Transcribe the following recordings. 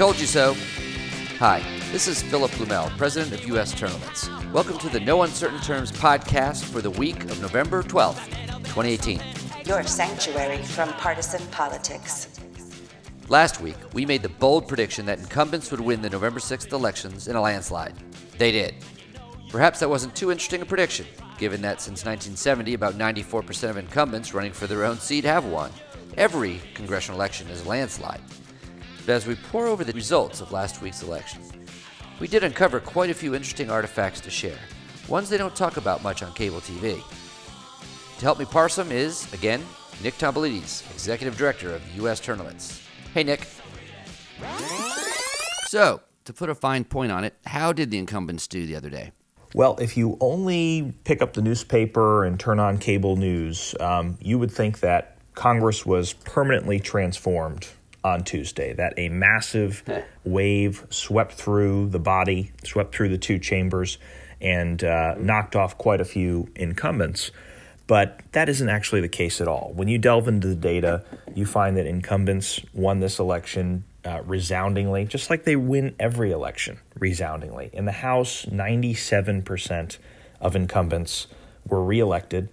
told you so. Hi, this is Philip Blumel, president of U.S. Tournaments. Welcome to the No Uncertain Terms podcast for the week of November 12th, 2018. Your sanctuary from partisan politics. Last week, we made the bold prediction that incumbents would win the November 6th elections in a landslide. They did. Perhaps that wasn't too interesting a prediction, given that since 1970, about 94% of incumbents running for their own seat have won. Every congressional election is a landslide. But as we pore over the results of last week's election, we did uncover quite a few interesting artifacts to share, ones they don't talk about much on cable TV. To help me parse them is, again, Nick Tombolidis, Executive Director of U.S. Tournaments. Hey, Nick. So, to put a fine point on it, how did the incumbents do the other day? Well, if you only pick up the newspaper and turn on cable news, you would think that Congress was permanently transformed on Tuesday, that a massive wave swept through the body, swept through the two chambers, and knocked off quite a few incumbents. But that isn't actually the case at all. When you delve into the data, you find that incumbents won this election resoundingly, just like they win every election resoundingly. In the House, 97% of incumbents were reelected,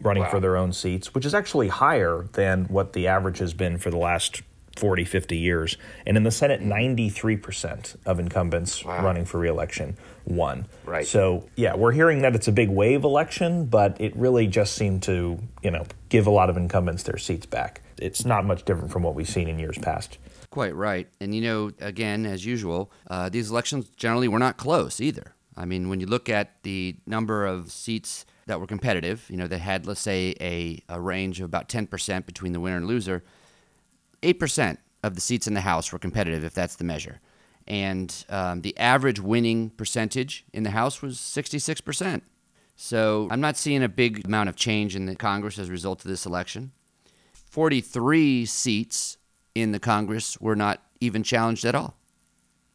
running for their own seats, which is actually higher than what the average has been for the last 40, 50 years. And in the Senate, 93% of incumbents running for re-election won. Right. So, yeah, we're hearing that it's a big wave election, but it really just seemed to, you know, give a lot of incumbents their seats back. It's not much different from what we've seen in years past. Quite right. And, you know, again, as usual, these elections generally were not close either. I mean, when you look at the number of seats that were competitive, you know, they had, let's say, a range of about 10% between the winner and loser, 8% of the seats in the House were competitive, if that's the measure. And the average winning percentage in the House was 66%. So I'm not seeing a big amount of change in the Congress as a result of this election. 43 seats in the Congress were not even challenged at all.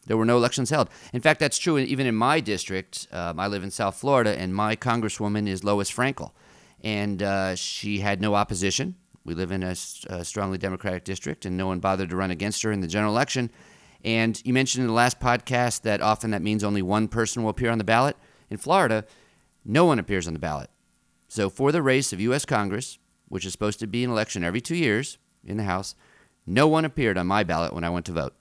There were no elections held. In fact, that's true even in my district. I live in South Florida, and my congresswoman is Lois Frankel. And she had no opposition. We live in a strongly Democratic district, and no one bothered to run against her in the general election. And you mentioned in the last podcast that often that means only one person will appear on the ballot. In Florida, no one appears on the ballot. So for the race of U.S. Congress, which is supposed to be an election every 2 years in the House, no one appeared on my ballot when I went to vote.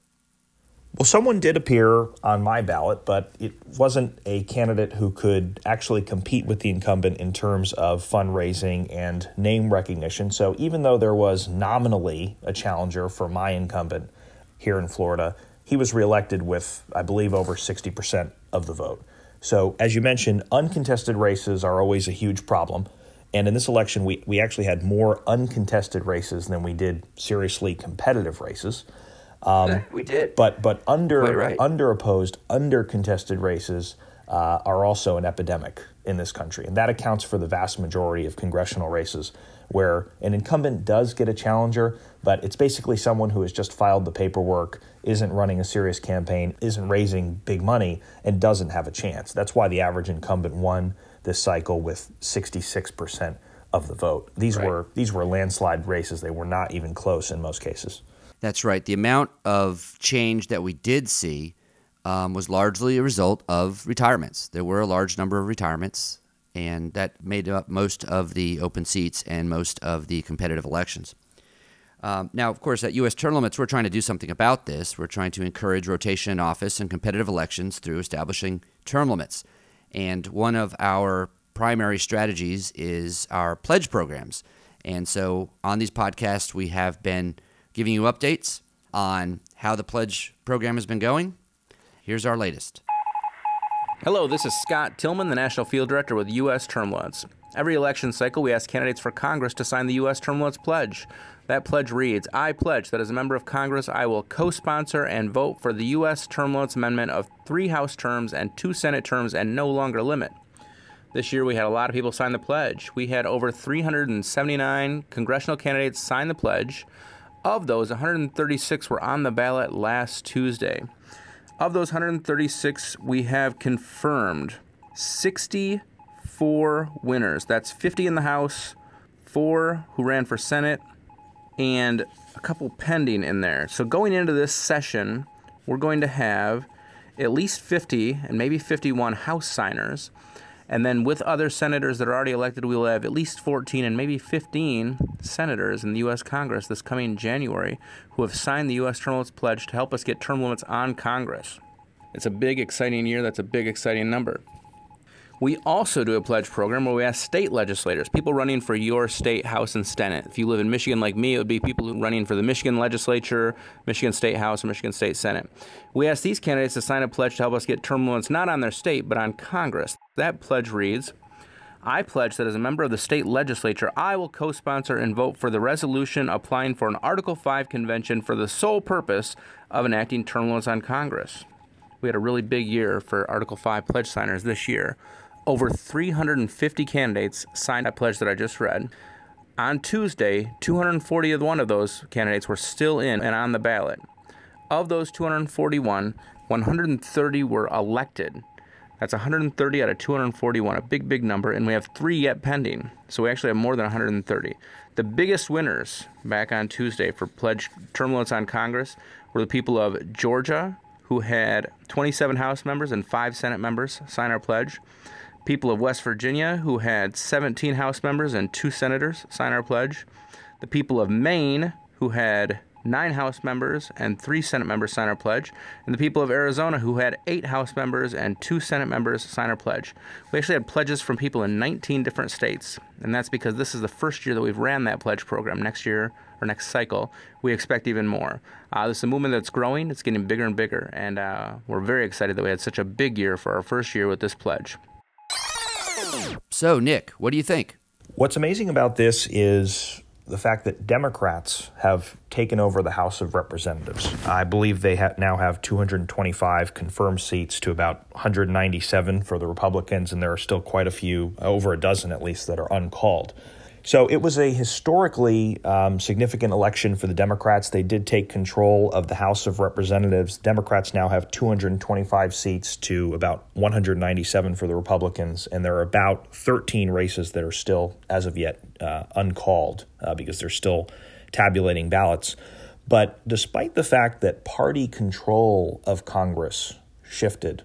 Well, someone did appear on my ballot, but it wasn't a candidate who could actually compete with the incumbent in terms of fundraising and name recognition. So even though there was nominally a challenger for my incumbent here in Florida, he was reelected with, I believe, over 60% of the vote. So as you mentioned, uncontested races are always a huge problem. And in this election, we actually had more uncontested races than we did seriously competitive races. We did. But under-opposed, under-contested races are also an epidemic in this country. And that accounts for the vast majority of congressional races where an incumbent does get a challenger, but it's basically someone who has just filed the paperwork, isn't running a serious campaign, isn't raising big money, and doesn't have a chance. That's why the average incumbent won this cycle with 66% of the vote. These were landslide races. They were not even close in most cases. That's right. The amount of change that we did see was largely a result of retirements. There were a large number of retirements, and that made up most of the open seats and most of the competitive elections. Now, of course, at U.S. Term Limits, we're trying to do something about this. We're trying to encourage rotation in office and competitive elections through establishing term limits. And one of our primary strategies is our pledge programs. And so on these podcasts, we have been giving you updates on how the pledge program has been going. Here's our latest. Hello, this is Scott Tillman, the National Field Director with U.S. Term Limits. Every election cycle, we ask candidates for Congress to sign the U.S. Term Limits Pledge. That pledge reads, I pledge that as a member of Congress, I will co-sponsor and vote for the U.S. Term Limits Amendment of 3 House terms and 2 Senate terms and no longer limit. This year, we had a lot of people sign the pledge. We had over 379 congressional candidates sign the pledge. Of those, 136 were on the ballot last Tuesday. Of those 136, we have confirmed 64 winners. That's 50 in the House, 4 who ran for Senate, and a couple pending in there. So going into this session, we're going to have at least 50 and maybe 51 House signers. And then with other senators that are already elected, we will have at least 14 and maybe 15 senators in the U.S. Congress this coming January who have signed the U.S. Term Limits Pledge to help us get term limits on Congress. It's a big, exciting year. That's a big, exciting number. We also do a pledge program where we ask state legislators, people running for your state House and Senate. If you live in Michigan like me, it would be people running for the Michigan legislature, Michigan State House, and Michigan State Senate. We ask these candidates to sign a pledge to help us get term limits not on their state, but on Congress. That pledge reads, I pledge that as a member of the state legislature, I will co-sponsor and vote for the resolution applying for an Article 5 convention for the sole purpose of enacting term limits on Congress. We had a really big year for Article 5 pledge signers this year. Over 350 candidates signed that pledge that I just read. On Tuesday, 241 of those candidates were still in and on the ballot. Of those 241, 130 were elected. That's 130 out of 241, a big, big number, and we have 3 yet pending. So we actually have more than 130. The biggest winners back on Tuesday for pledge term limits on Congress were the people of Georgia, who had 27 House members and 5 Senate members sign our pledge. People of West Virginia, who had 17 House members and 2 senators sign our pledge. The people of Maine, who had 9 House members and 3 Senate members sign our pledge. And the people of Arizona, who had 8 House members and 2 Senate members sign our pledge. We actually had pledges from people in 19 different states. And that's because this is the first year that we've ran that pledge program. Next year, or next cycle, we expect even more. This is a movement that's growing. It's getting bigger and bigger. And we're very excited that we had such a big year for our first year with this pledge. So, Nick, what do you think? What's amazing about this is the fact that Democrats have taken over the House of Representatives. I believe they now have 225 confirmed seats to about 197 for the Republicans, and there are still quite a few, over a dozen at least, that are uncalled. So it was a historically significant election for the Democrats. They did take control of the House of Representatives. Democrats now have 225 seats to about 197 for the Republicans, and there are about 13 races that are still, as of yet, uncalled because they're still tabulating ballots. But despite the fact that party control of Congress shifted,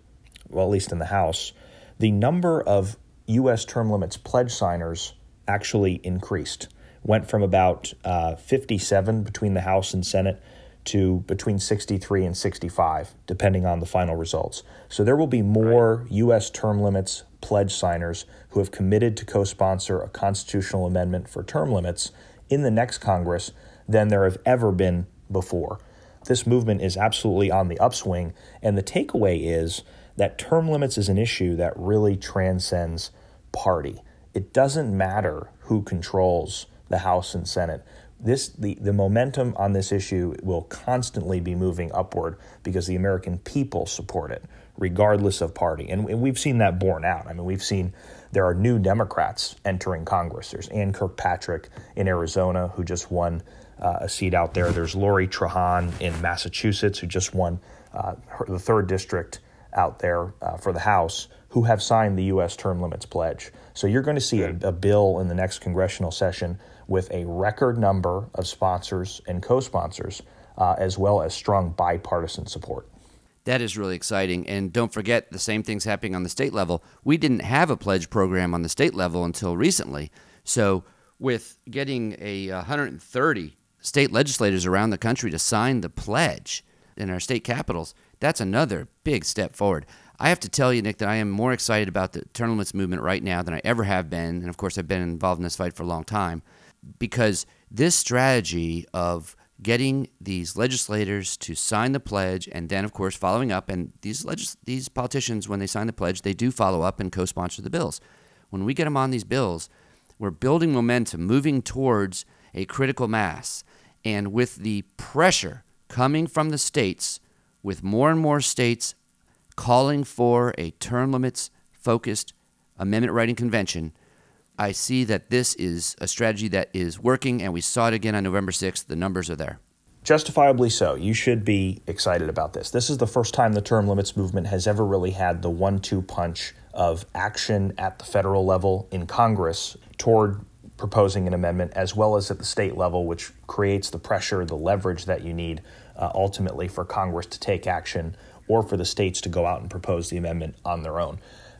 well, at least in the House, the number of U.S. term limits pledge signers actually increased, went from about 57 between the House and Senate to between 63 and 65, depending on the final results. So there will be more U.S. term limits pledge signers who have committed to co-sponsor a constitutional amendment for term limits in the next Congress than there have ever been before. This movement is absolutely on the upswing, and the takeaway is that term limits is an issue that really transcends party. It doesn't matter who controls the House and Senate. The momentum on this issue will constantly be moving upward because the American people support it, regardless of party. And we've seen that borne out. I mean, we've seen there are new Democrats entering Congress. There's Ann Kirkpatrick in Arizona, who just won a seat out there. There's Lori Trahan in Massachusetts, who just won the 3rd district out there for the House, who have signed the U.S. Term Limits Pledge. So you're going to see a bill in the next congressional session with a record number of sponsors and co-sponsors, as well as strong bipartisan support. That is really exciting. And don't forget, the same thing's happening on the state level. We didn't have a pledge program on the state level until recently. So with getting 130 state legislators around the country to sign the pledge in our state capitals, that's another big step forward. I have to tell you, Nick, that I am more excited about the term limits movement right now than I ever have been. And, of course, I've been involved in this fight for a long time because this strategy of getting these legislators to sign the pledge and then, of course, following up. And these politicians, when they sign the pledge, they do follow up and co-sponsor the bills. When we get them on these bills, we're building momentum, moving towards a critical mass. And with the pressure coming from the states, with more and more states calling for a term limits-focused amendment writing convention, I see that this is a strategy that is working, and we saw it again on November 6th. The numbers are there. Justifiably so. You should be excited about this. This is the first time the term limits movement has ever really had the 1-2 punch of action at the federal level in Congress toward proposing an amendment, as well as at the state level, which creates the pressure, the leverage that you need ultimately for Congress to take action or for the states to go out and propose the amendment on their own.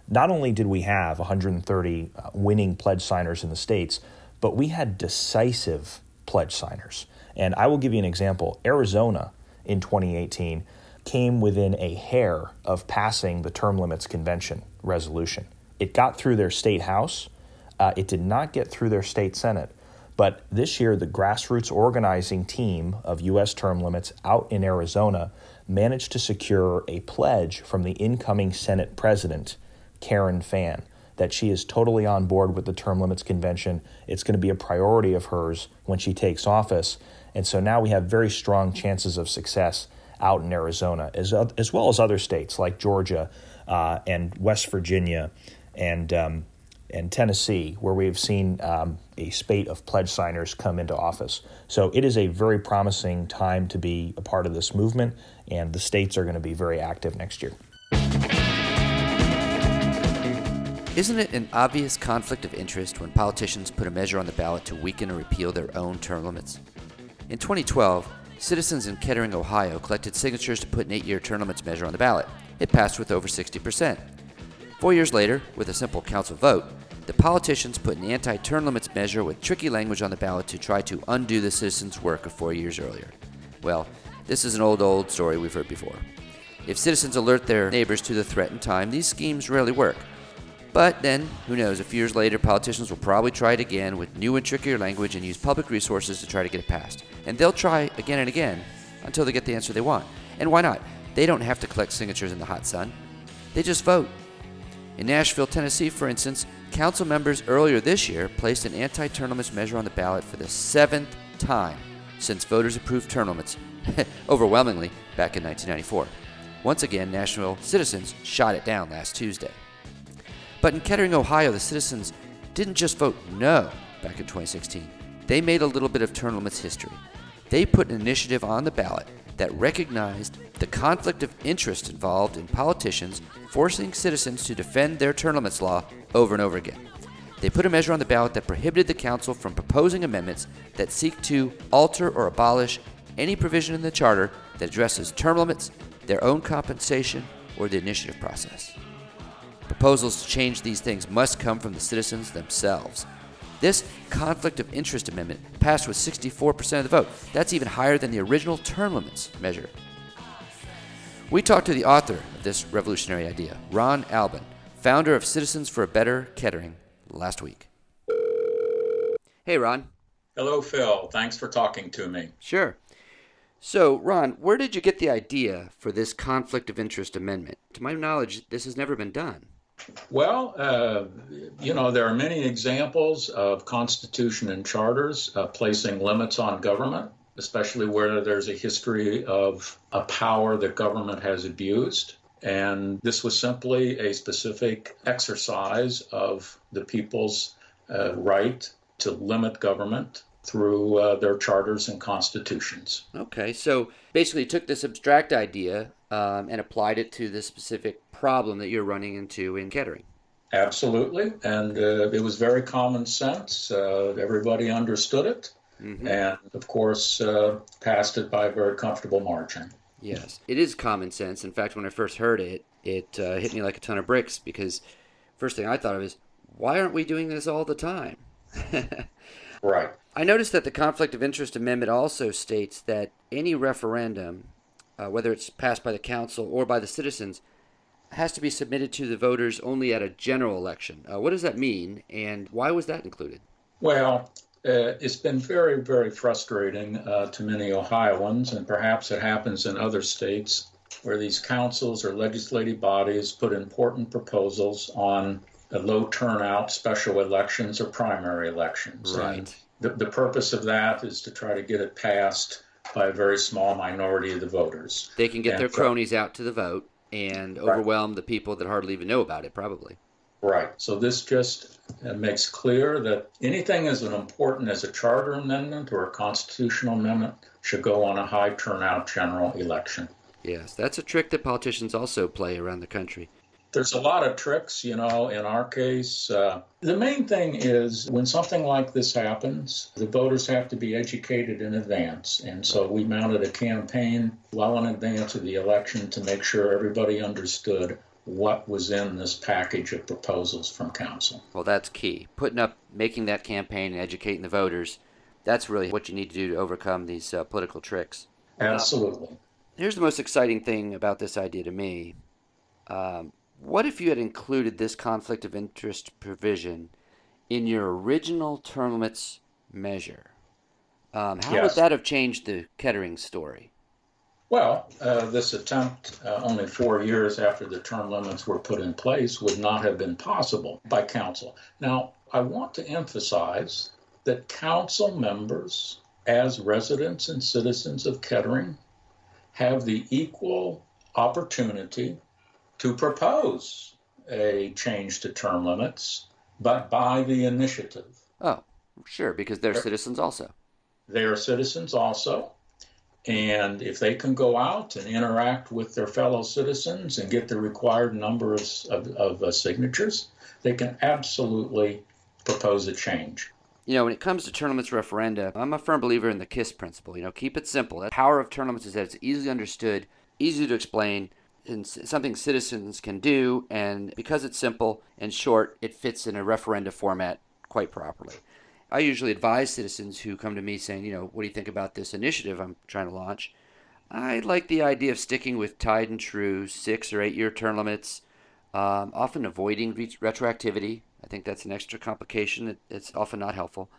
Not only did we have 130 winning pledge signers in the states, but we had decisive pledge signers. And I will give you an example. Arizona in 2018 came within a hair of passing the Term Limits Convention resolution. It got through their state house. It did not get through their state senate. But this year, the grassroots organizing team of U.S. Term Limits out in Arizona managed to secure a pledge from the incoming Senate president, Karen Phan, that she is totally on board with the Term Limits Convention. It's going to be a priority of hers when she takes office. And so now we have very strong chances of success out in Arizona, as well as other states like Georgia and West Virginia and Tennessee, where we have seen a spate of pledge signers come into office. So it is a very promising time to be a part of this movement, and the states are going to be very active next year. Isn't it an obvious conflict of interest when politicians put a measure on the ballot to weaken or repeal their own term limits? In 2012, citizens in Kettering, Ohio, collected signatures to put an 8-year term limits measure on the ballot. It passed with over 60%. 4 years later, with a simple council vote, the politicians put an anti-term limits measure with tricky language on the ballot to try to undo the citizens' work of 4 years earlier. Well, this is an old story we've heard before. If citizens alert their neighbors to the threat in time, these schemes rarely work. But then, who knows, a few years later, politicians will probably try it again with new and trickier language and use public resources to try to get it passed. And they'll try again and again until they get the answer they want. And why not? They don't have to collect signatures in the hot sun. They just vote. In Nashville, Tennessee, for instance, council members earlier this year placed an anti-term limits measure on the ballot for the 7th time since voters approved term limits, overwhelmingly, back in 1994. Once again, Nashville citizens shot it down last Tuesday. But in Kettering, Ohio, the citizens didn't just vote no back in 2016. They made a little bit of term limits history. They put an initiative on the ballot that recognized the conflict of interest involved in politicians forcing citizens to defend their term limits law over and over again. They put a measure on the ballot that prohibited the council from proposing amendments that seek to alter or abolish any provision in the charter that addresses term limits, their own compensation, or the initiative process. Proposals to change these things must come from the citizens themselves. This conflict of interest amendment passed with 64% of the vote. That's even higher than the original term limits measure. We talked to the author of this revolutionary idea, Ron Albin, founder of Citizens for a Better Kettering, last week. Hey, Ron. Hello, Phil. Thanks for talking to me. Sure. So, Ron, where did you get the idea for this conflict of interest amendment? To my knowledge, this has never been done. Well, there are many examples of Constitution and charters placing limits on government, especially where there's a history of a power that government has abused. And this was simply a specific exercise of the people's right to limit government through their charters and constitutions. Okay, so basically took this abstract idea and applied it to the specific problem that you're running into in Kettering. Absolutely, and it was very common sense. Everybody understood it, and of course passed it by a very comfortable margin. Yes, it is common sense. In fact, when I first heard it, it hit me like a ton of bricks, because first thing I thought of is, why aren't we doing this all the time? Right. I noticed that the Conflict of Interest Amendment also states that any referendum, whether it's passed by the council or by the citizens, has to be submitted to the voters only at a general election. What does that mean, and why was that included? Well, it's been very, very frustrating to many Ohioans, and perhaps it happens in other states, where these councils or legislative bodies put important proposals on low turnout special elections or primary elections. Right. The purpose of that is to try to get it passed by a very small minority of the voters. They can get their cronies out to the vote and overwhelm the people that hardly even know about it, probably. Right. So this just makes clear that anything as important as a charter amendment or a constitutional amendment should go on a high turnout general election. Yes, that's a trick that politicians also play around the country. There's a lot of tricks, you know, in our case. The main thing is when something like this happens, the voters have to be educated in advance. And so we mounted a campaign well in advance of the election to make sure everybody understood what was in this package of proposals from council. Well, that's key. Putting up, making that campaign and educating the voters, that's really what you need to do to overcome these political tricks. Absolutely. Here's the most exciting thing about this idea to me. What if you had included this conflict of interest provision in your original term limits measure? How would that have changed the Kettering story? Well, this attempt only 4 years after the term limits were put in place would not have been possible by council. Now, I want to emphasize that council members, as residents and citizens of Kettering, have the equal opportunity to propose a change to term limits, but by the initiative. Oh, sure, because they're citizens also. They are citizens also. And if they can go out and interact with their fellow citizens and get the required number of signatures, they can absolutely propose a change. You know, when it comes to term limits referenda, I'm a firm believer in the KISS principle. You know, keep it simple. The power of term limits is that it's easily understood, easy to explain, and something citizens can do. And because it's simple and short, it fits in a referenda format quite properly. I usually advise citizens who come to me saying, you know, what do you think about this initiative I'm trying to launch? I like the idea of sticking with tried and true 6 or 8 year term limits, often avoiding retroactivity. I think that's an extra complication. It's often not helpful.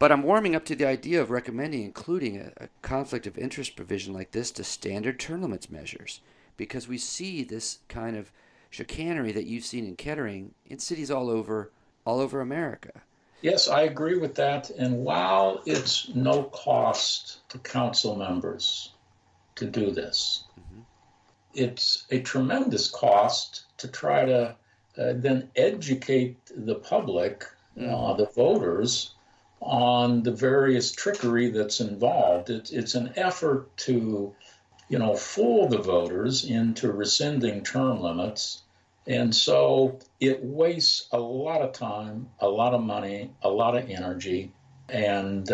But I'm warming up to the idea of recommending including a conflict of interest provision like this to standard term limits measures, because we see this kind of chicanery that you've seen in Kettering in cities all over America. Yes, I agree with that. And while it's no cost to council members to do this, it's a tremendous cost to try to then educate the public, the voters, on the various trickery that's involved. It's an effort to, you know, fool the voters into rescinding term limits. And so it wastes a lot of time, a lot of money, a lot of energy, and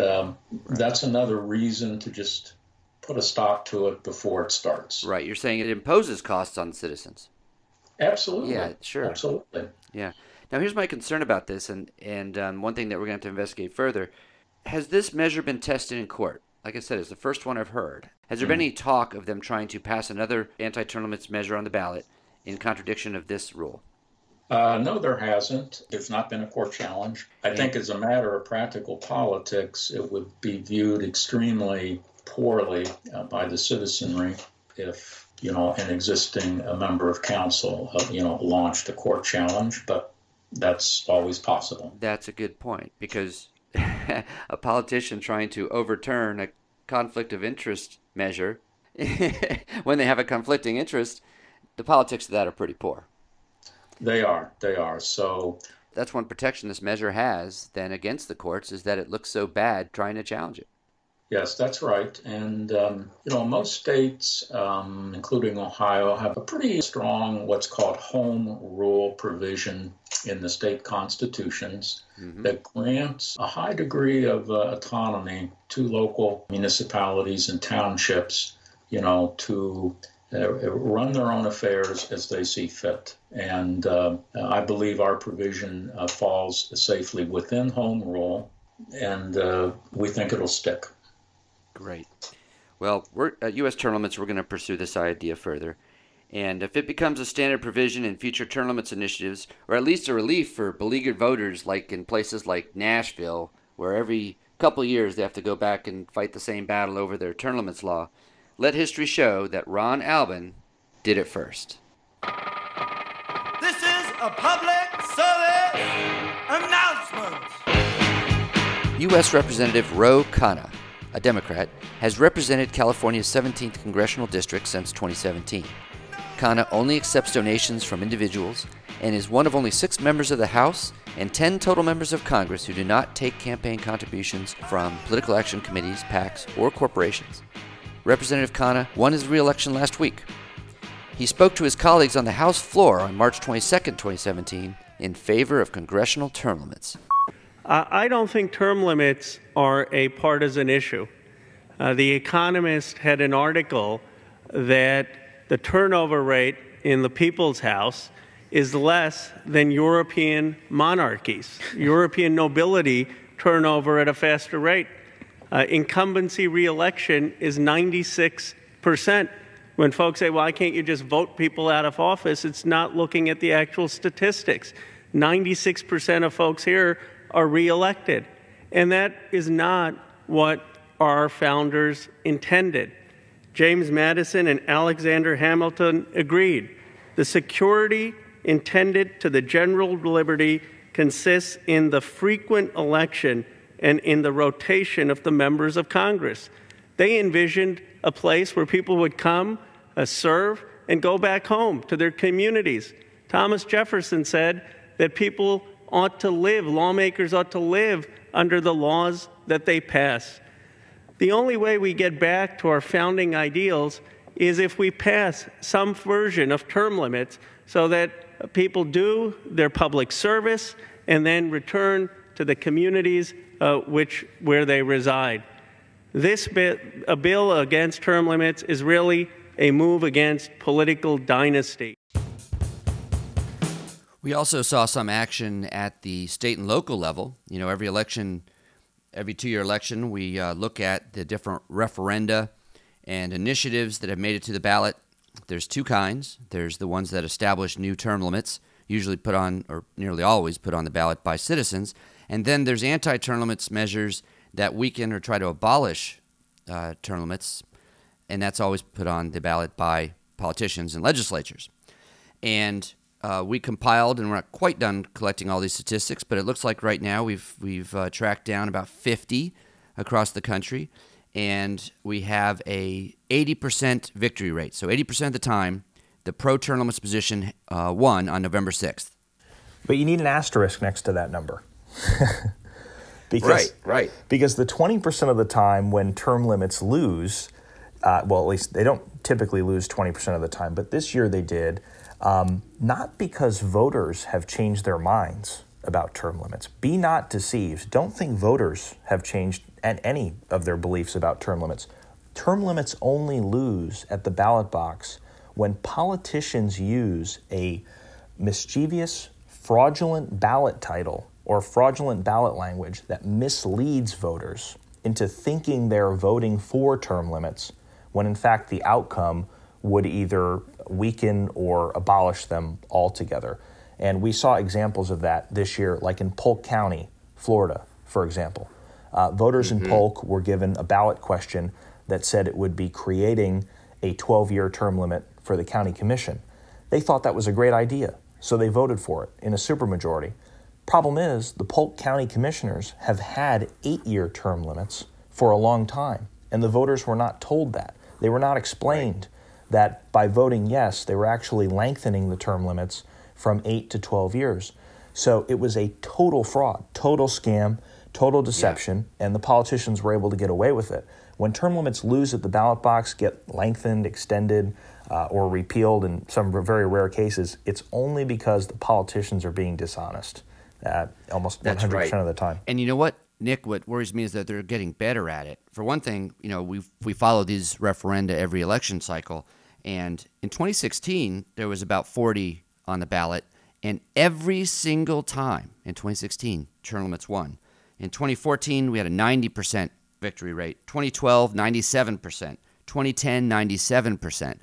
that's another reason to just put a stop to it before it starts. Right. You're saying it imposes costs on citizens. Absolutely. Yeah, sure. Absolutely. Yeah. Now, here's my concern about this, and one thing that we're going to have to investigate further. Has this measure been tested in court? Like I said, it's the first one I've heard. Has there been any talk of them trying to pass another anti-term limits measure on the ballot in contradiction of this rule? No, there hasn't. There's not been a court challenge. I think as a matter of practical politics, it would be viewed extremely poorly by the citizenry if, you know, an existing member of council, launched a court challenge, but that's always possible. That's a good point, because a politician trying to overturn a conflict of interest measure when they have a conflicting interest, the politics of that are pretty poor. They are. So that's one protection this measure has then against the courts, is that it looks so bad trying to challenge it. Yes, that's right. And, most states, including Ohio, have a pretty strong what's called home rule provision in the state constitutions that grants a high degree of autonomy to local municipalities and townships, you know, to run their own affairs as they see fit. And I believe our provision falls safely within home rule, and we think it'll stick. Great. Well, we're at U.S. Term Limits, we're going to pursue this idea further. And if it becomes a standard provision in future term limits initiatives, or at least a relief for beleaguered voters like in places like Nashville, where every couple of years they have to go back and fight the same battle over their term limits law, let history show that Ron Albin did it first. This is a public service announcement. U.S. Representative Ro Khanna, a Democrat, has represented California's 17th congressional district since 2017. Khanna only accepts donations from individuals and is one of only 6 members of the House and 10 total members of Congress who do not take campaign contributions from political action committees, PACs, or corporations. Representative Khanna won his re-election last week. He spoke to his colleagues on the House floor on March 22, 2017, in favor of congressional term limits. I don't think term limits are a partisan issue. The Economist had an article that the turnover rate in the People's House is less than European monarchies. European nobility turnover at a faster rate. Incumbency re-election is 96%. When folks say, well, why can't you just vote people out of office? It's not looking at the actual statistics. 96% of folks here are re-elected. And that is not what our founders intended. James Madison and Alexander Hamilton agreed. The security intended to the general liberty consists in the frequent election and in the rotation of the members of Congress. They envisioned a place where people would come, serve, and go back home to their communities. Thomas Jefferson said that people ought to live, lawmakers ought to live under the laws that they pass. The only way we get back to our founding ideals is if we pass some version of term limits so that people do their public service and then return to the communities where they reside. This bill against term limits is really a move against political dynasty. We also saw some action at the state and local level. You know, every election, every two-year election, we look at the different referenda and initiatives that have made it to the ballot. There's two kinds. There's the ones that establish new term limits, usually put on, or nearly always put on the ballot by citizens. And then there's anti-term limits measures that weaken or try to abolish term limits, and that's always put on the ballot by politicians and legislatures. And we compiled, and we're not quite done collecting all these statistics, but it looks like right now we've tracked down about 50 across the country, and we have a 80% victory rate. So 80% of the time, the pro-term limits position won on November 6th. But you need an asterisk next to that number. Because, right. Because the 20% of the time when term limits lose, well, at least they don't typically lose 20% of the time, but this year they did, not because voters have changed their minds about term limits. Be not deceived. Don't think voters have changed any of their beliefs about term limits. Term limits only lose at the ballot box when politicians use a mischievous, fraudulent ballot title or fraudulent ballot language that misleads voters into thinking they're voting for term limits, when in fact the outcome would either weaken or abolish them altogether. And we saw examples of that this year, like in Polk County, Florida, for example. Voters in Polk were given a ballot question that said it would be creating a 12-year term limit for the county commission. They thought that was a great idea, so they voted for it in a supermajority. Problem is, the Polk County commissioners have had 8-year term limits for a long time, and the voters were not told that. They were not explained that by voting yes, they were actually lengthening the term limits from 8 to 12 years. So it was a total fraud, total scam, total deception, and the politicians were able to get away with it. When term limits lose at the ballot box, get lengthened, extended, or repealed in some very rare cases, it's only because the politicians are being dishonest. Almost 100% of the time. And you know what, Nick, what worries me is that they're getting better at it. For one thing, you know, we follow these referenda every election cycle. And in 2016, there was about 40 on the ballot. And every single time in 2016, term limits won. In 2014, we had a 90% victory rate. 2012, 97%. 2010, 97%.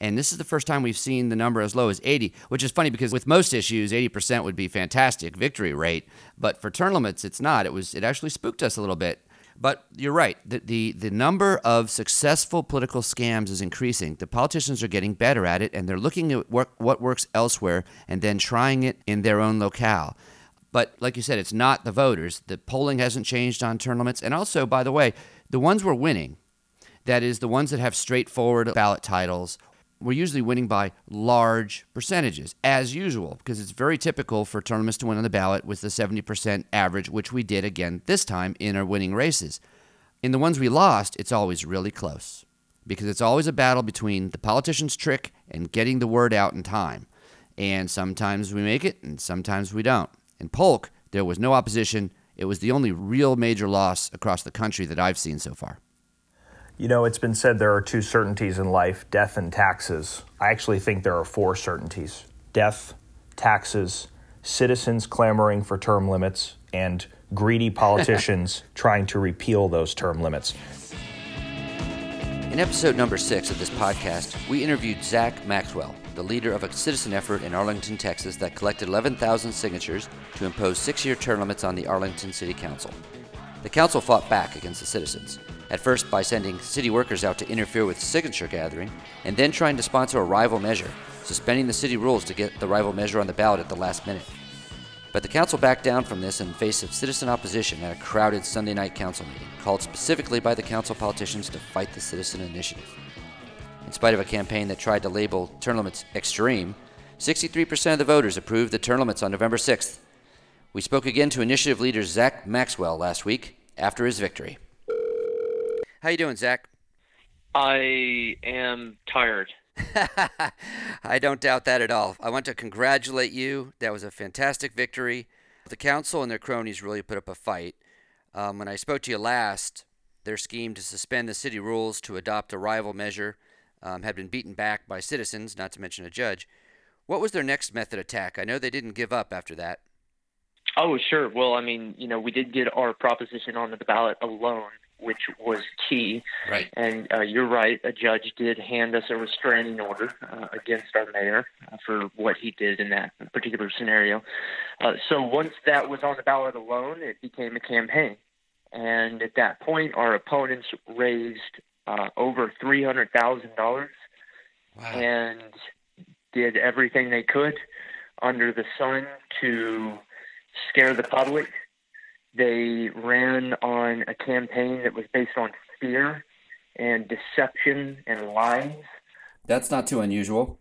And this is the first time we've seen the number as low as 80, which is funny because with most issues, 80% would be fantastic victory rate. But for term limits, it's not. It actually spooked us a little bit. But you're right. The number of successful political scams is increasing. The politicians are getting better at it, and they're looking at what works elsewhere and then trying it in their own locale. But like you said, it's not the voters. The polling hasn't changed on term limits. And also, by the way, the ones we're winning, that is the ones that have straightforward ballot titles, we're usually winning by large percentages, as usual, because it's very typical for term limits to win on the ballot with the 70% average, which we did again this time in our winning races. In the ones we lost, it's always really close, because it's always a battle between the politician's trick and getting the word out in time. And sometimes we make it, and sometimes we don't. In Polk, there was no opposition. It was the only real major loss across the country that I've seen so far. You know, it's been said there are two certainties in life, death and taxes. I actually think there are four certainties: death, taxes, citizens clamoring for term limits, and greedy politicians trying to repeal those term limits. In episode number 6 of this podcast, we interviewed Zach Maxwell, the leader of a citizen effort in Arlington, Texas, that collected 11,000 signatures to impose 6-year term limits on the Arlington City Council. The council fought back against the citizens, at first by sending city workers out to interfere with signature gathering, and then trying to sponsor a rival measure, suspending the city rules to get the rival measure on the ballot at the last minute. But the council backed down from this in the face of citizen opposition at a crowded Sunday night council meeting, called specifically by the council politicians to fight the citizen initiative. In spite of a campaign that tried to label term limits extreme, 63% of the voters approved the term limits on November 6th. We spoke again to initiative leader Zach Maxwell last week after his victory. How you doing, Zach? I am tired. I don't doubt that at all. I want to congratulate you. That was a fantastic victory. The council and their cronies really put up a fight. When I spoke to you last, their scheme to suspend the city rules to adopt a rival measure had been beaten back by citizens, not to mention a judge. What was their next method attack? I know they didn't give up after that. Oh, sure. Well, I mean, you know, we did get our proposition onto the ballot alone, which was key. Right. And you're right. A judge did hand us a restraining order against our mayor for what he did in that particular scenario. So once that was on the ballot alone, it became a campaign. And at that point, our opponents raised over $300,000 and did everything they could under the sun to scare the public. They ran on a campaign that was based on fear and deception and lies. That's not too unusual.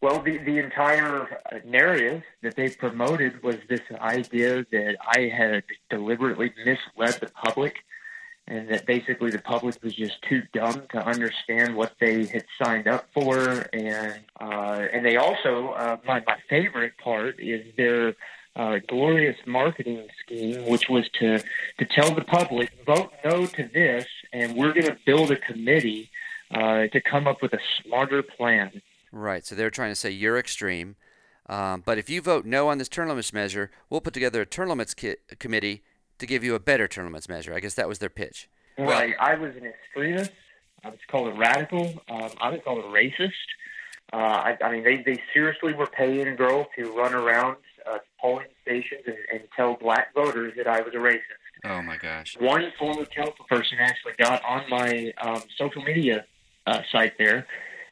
Well, the entire narrative that they promoted was this idea that I had deliberately misled the public and that basically the public was just too dumb to understand what they had signed up for. And they also, my favorite part is their glorious marketing scheme, which was to tell the public, vote no to this, and we're going to build a committee to come up with a smarter plan. Right, so they're trying to say you're extreme, but if you vote no on this term limits measure, we'll put together a term limits committee to give you a better term limits measure. I guess that was their pitch. Right, well, I was an extremist. I was called a radical. I was called a racist. I mean, they seriously were paying girls to run around polling stations and tell black voters that I was a racist. Oh, my gosh. One former council person actually got on my social media site there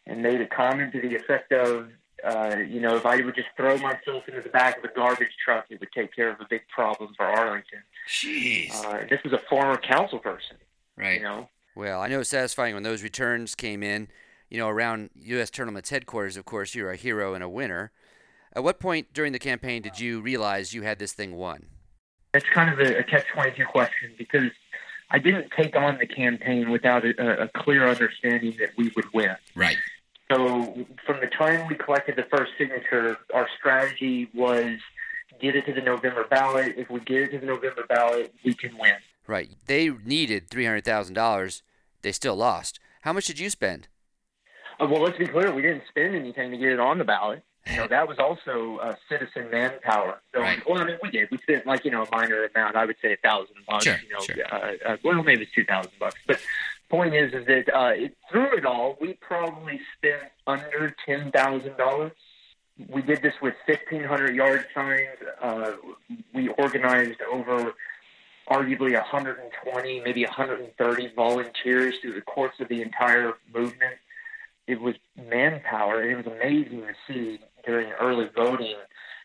and made a comment to the effect of, you know, if I would just throw myself into the back of a garbage truck, it would take care of a big problem for Arlington. Jeez. This was a former council person. Right. You know? Well, I know it was satisfying when those returns came in. You know, around U.S. Tournaments headquarters, of course, you're a hero and a winner. At what point during the campaign did you realize you had this thing won? That's kind of a catch-22 question because I didn't take on the campaign without a clear understanding that we would win. Right. So from the time we collected the first signature, our strategy was get it to the November ballot. If we get it to the November ballot, we can win. Right. They needed $300,000. They still lost. How much did you spend? Well, let's be clear. We didn't spend anything to get it on the ballot. You know, that was also citizen manpower. So, right. Well, I mean, we did. We spent, like, you know, a minor amount. I would say $1,000. Sure, you know, sure. Well, maybe it's $2,000. But point is that through it all, we probably spent under $10,000. We did this with 1,500 yard signs. We organized over arguably 120, maybe 130 volunteers through the course of the entire movement. It was manpower, and it was amazing to see during early voting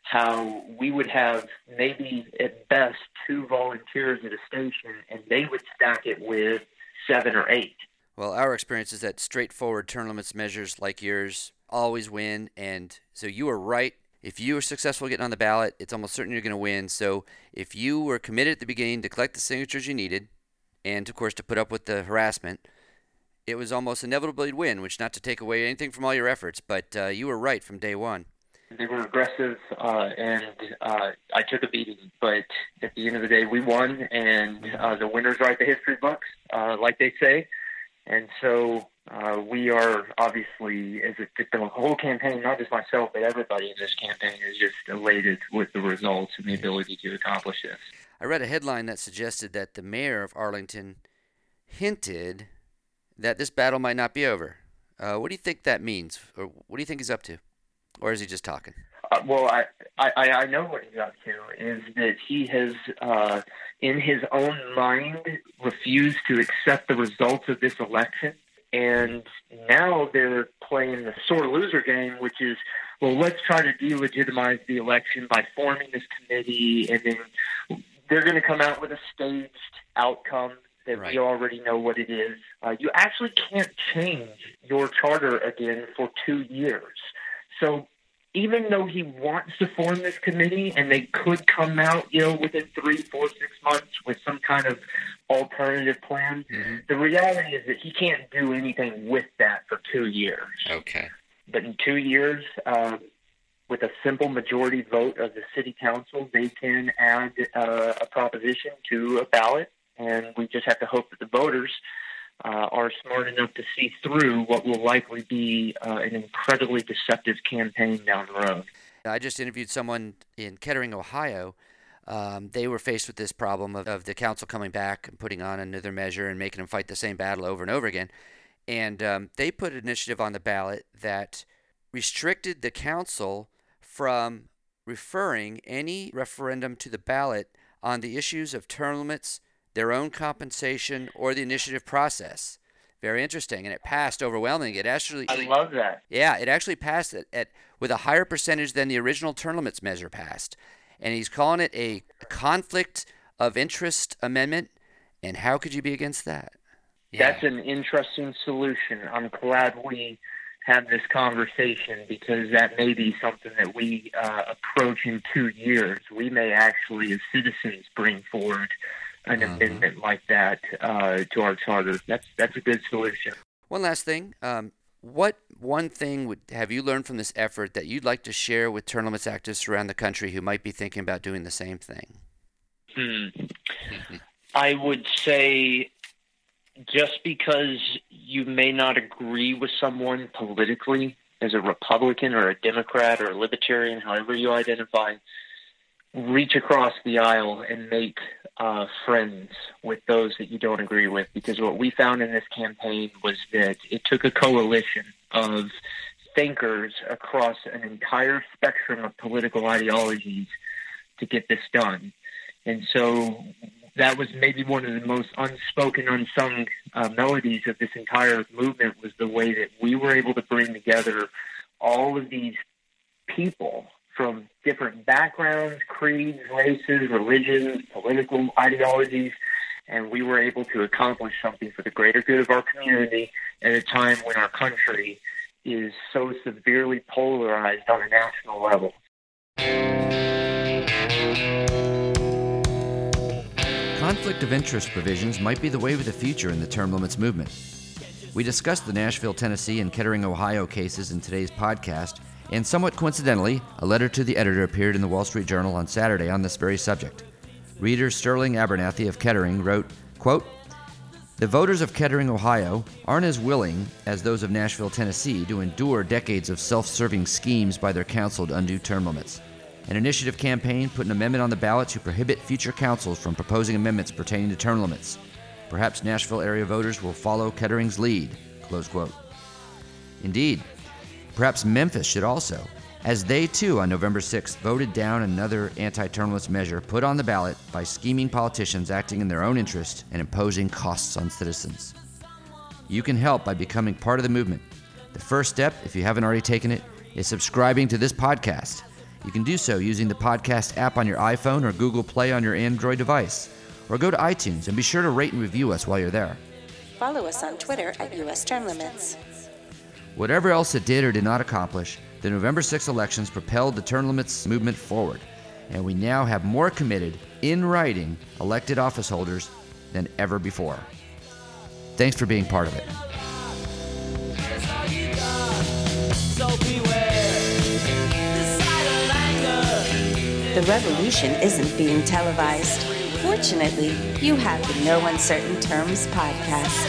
how we would have maybe at best 2 volunteers at a station, and they would stack it with 7 or 8. Well, our experience is that straightforward term limits measures like yours always win, and so you were right. If you were successful getting on the ballot, it's almost certain you're going to win. So if you were committed at the beginning to collect the signatures you needed and, of course, to put up with the harassment, it was almost inevitable you'd win, which not to take away anything from all your efforts, but you were right from day one. They were aggressive, and I took a beating. But at the end of the day, we won, and the winners write the history books, like they say. And so we are obviously, as the whole campaign, not just myself, but everybody in this campaign is just elated with the results and the ability to accomplish this. I read a headline that suggested that the mayor of Arlington hinted that this battle might not be over. What do you think that means? Or what do you think he's up to? Or is he just talking? Well, I know what he's up to, is that he has, in his own mind, refused to accept the results of this election. And now they're playing the sore loser game, which is, well, let's try to delegitimize the election by forming this committee, and then they're going to come out with a staged outcome that we already know what it is. You actually can't change your charter again for 2 years. So even though he wants to form this committee and they could come out, you know, within 3, 4, 6 months with some kind of alternative plan, the reality is that he can't do anything with that for 2 years. Okay. But in 2 years, with a simple majority vote of the city council, they can add a proposition to a ballot, and we just have to hope that the voters are smart enough to see through what will likely be an incredibly deceptive campaign down the road. I just interviewed someone in Kettering, Ohio. They were faced with this problem of the council coming back and putting on another measure and making them fight the same battle over and over again. And they put an initiative on the ballot that restricted the council from referring any referendum to the ballot on the issues of term limits, their own compensation, or the initiative process. Very interesting, and it passed overwhelmingly. It actually, I love that. Yeah, it actually passed with a higher percentage than the original term limits measure passed. And he's calling it a conflict of interest amendment, and how could you be against that? Yeah. That's an interesting solution. I'm glad we have this conversation, because that may be something that we approach in 2 years. We may actually, as citizens, bring forward an amendment like that to our charter. That's a good solution. One last thing. What one thing have you learned from this effort that you'd like to share with term limits activists around the country who might be thinking about doing the same thing? I would say, just because you may not agree with someone politically, as a Republican or a Democrat or a Libertarian, however you identify, reach across the aisle and make friends with those that you don't agree with. Because what we found in this campaign was that it took a coalition of thinkers across an entire spectrum of political ideologies to get this done. And so that was maybe one of the most unspoken, unsung melodies of this entire movement, was the way that we were able to bring together all of these people from different backgrounds, creeds, races, religions, political ideologies, and we were able to accomplish something for the greater good of our community at a time when our country is so severely polarized on a national level. Conflict of interest provisions might be the wave of the future in the term limits movement. We discussed the Nashville, Tennessee, and Kettering, Ohio cases in today's podcast, and somewhat coincidentally, a letter to the editor appeared in the Wall Street Journal on Saturday on this very subject. Reader Sterling Abernathy of Kettering wrote, quote, "The voters of Kettering, Ohio aren't as willing as those of Nashville, Tennessee to endure decades of self-serving schemes by their council to undo term limits. An initiative campaign put an amendment on the ballot to prohibit future councils from proposing amendments pertaining to term limits. Perhaps Nashville area voters will follow Kettering's lead," close quote. Indeed. Perhaps Memphis should also, as they too on November 6th voted down another anti-term limits measure put on the ballot by scheming politicians acting in their own interest and imposing costs on citizens. You can help by becoming part of the movement. The first step, if you haven't already taken it, is subscribing to this podcast. You can do so using the podcast app on your iPhone or Google Play on your Android device, or go to iTunes and be sure to rate and review us while you're there. Follow us on Twitter at U.S. Term Limits. Whatever else it did or did not accomplish, the November 6th elections propelled the term limits movement forward, and we now have more committed, in writing, elected officeholders than ever before. Thanks for being part of it. The revolution isn't being televised. Fortunately, you have the No Uncertain Terms podcast.